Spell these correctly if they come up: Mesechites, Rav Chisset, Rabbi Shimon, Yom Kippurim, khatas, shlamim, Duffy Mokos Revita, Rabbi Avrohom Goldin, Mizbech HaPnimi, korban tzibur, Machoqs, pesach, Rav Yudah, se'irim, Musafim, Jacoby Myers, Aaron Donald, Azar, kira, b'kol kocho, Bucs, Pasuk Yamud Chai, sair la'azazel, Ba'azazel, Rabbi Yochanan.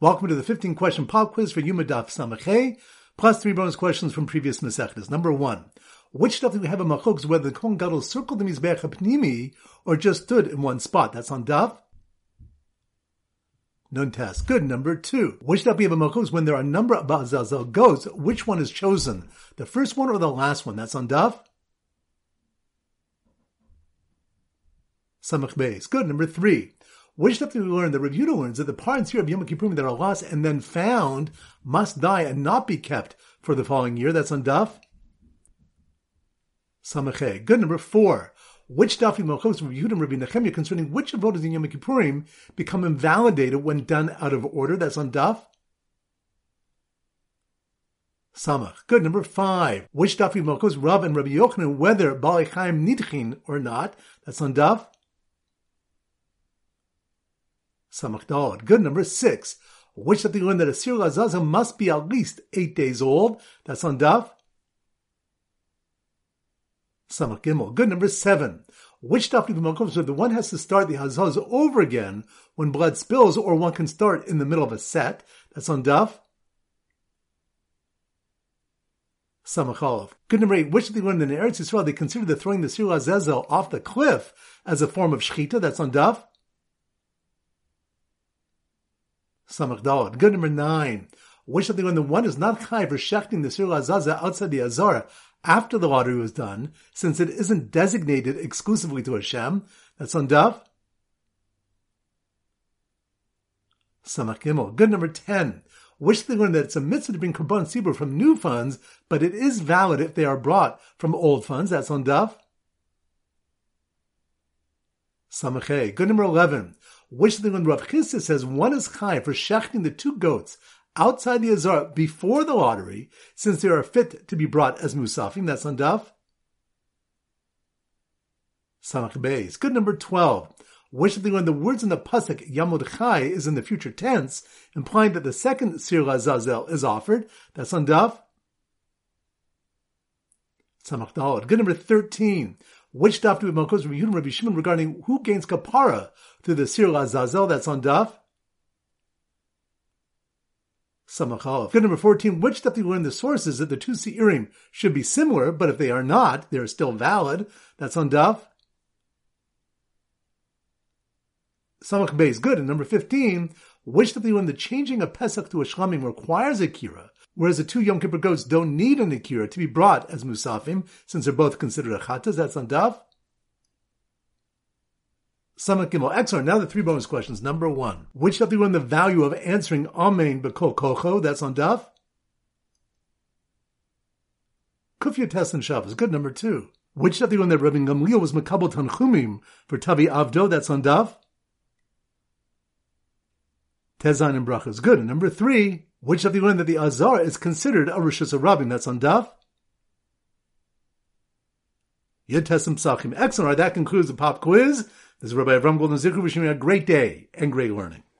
Welcome to the 15 question pop quiz for Yoma Daf Samechei, plus three bonus questions from previous Mesechites. Number one, which stuff do we have in Machoqs, whether the Kohen Gadol circled the Mizbech HaPnimi or just stood in one spot? That's on Duff. None test. Good. Number two, which stuff do we have in Machoqs when there are a number of Ba'azazel goats? Which one is chosen? The first one or the last one? That's on Duff. Samech Beis. Good. Number three, which stuff do we learn? The Rav Yudah learns that the parents here of Yom Kippurim that are lost and then found must die and not be kept for the following year. That's on Daf Samechei. Good. Number four, which Duffy Mokos Revita and Rabbi Nechemia concerning which avodas in Yom Kippurim become invalidated when done out of order? That's on Daf Samach. Good. Number five, which Duffy Mokos Rav and Rabbi Yochanan whether Bali Chaim Nidchin or not? That's on Daf Samachdalad. Good. Number six, which stuff do you learn that a sair la'azazel must be at least 8 days old? That's on Daf Samach Gimel. Good. Number seven, which stuff do you learn that one has to start the hazaz over again when blood spills, or one can start in the middle of a set? That's on Daf Samach Aleph. Good. Number eight, which stuff do you learn that in Eretz Yisrael they consider the throwing the sair la'azazel off the cliff as a form of shechita? That's on Daf Samach Dalad. Good. Number nine, which something when the one is not chayav for shechting the sair la'azazel outside the Azar after the lottery was done, since it isn't designated exclusively to Hashem? That's on Daf Samach Gimel. Good. Number 10, which something when that it's a mitzvah to bring korban tzibur from new funds, but it is valid if they are brought from old funds. That's on Daf Samachei. Good. Number 11, which something when Rav Chisset says one is chayav for shechting the two goats outside the Azar before the lottery, since they are fit to be brought as Musafim? That's on Daf Samach Beis. Good. Number 12, which something when the words in the Pasuk Yamud Chai is in the future tense, implying that the second sair la'azazel is offered? That's on Daf Samach Dalad. Good. Number 13, which daf do we have from Rabbi Shimon regarding who gains kapara through the sair la'azazel? That's on Daf Samach Aleph. Good. Number 14, which daf do we learn the sources that the two se'irim should be similar, but if they are not, they are still valid? That's on Daf Samach Beis. Good. And number 15, which daf do we learn the changing of pesach to a shlamim requires a kira, whereas the two Yom Kippur goats don't need a Nikira to be brought as Musafim, since they're both considered a khatas? That's on Daf Samech Gimel. Excellent. Now the three bonus questions. Number one, which stuff do you learn the value of answering amen, b'kol kocho? That's on Daf Kufya Tess and Shabbos. Good. Number two, which stuff do you learn that Rabbi Gamliel was makabel tanchumim for Tavi Avdo? That's on Daf Tezain and Brachas. Good. And number three, which of you learned that the Azar is considered a Rishus Rabim? That's on Daf Yud Tesim Psachim. Excellent. All right, that concludes the pop quiz. This is Rabbi Avrohom Goldin. We wish you a great day and great learning.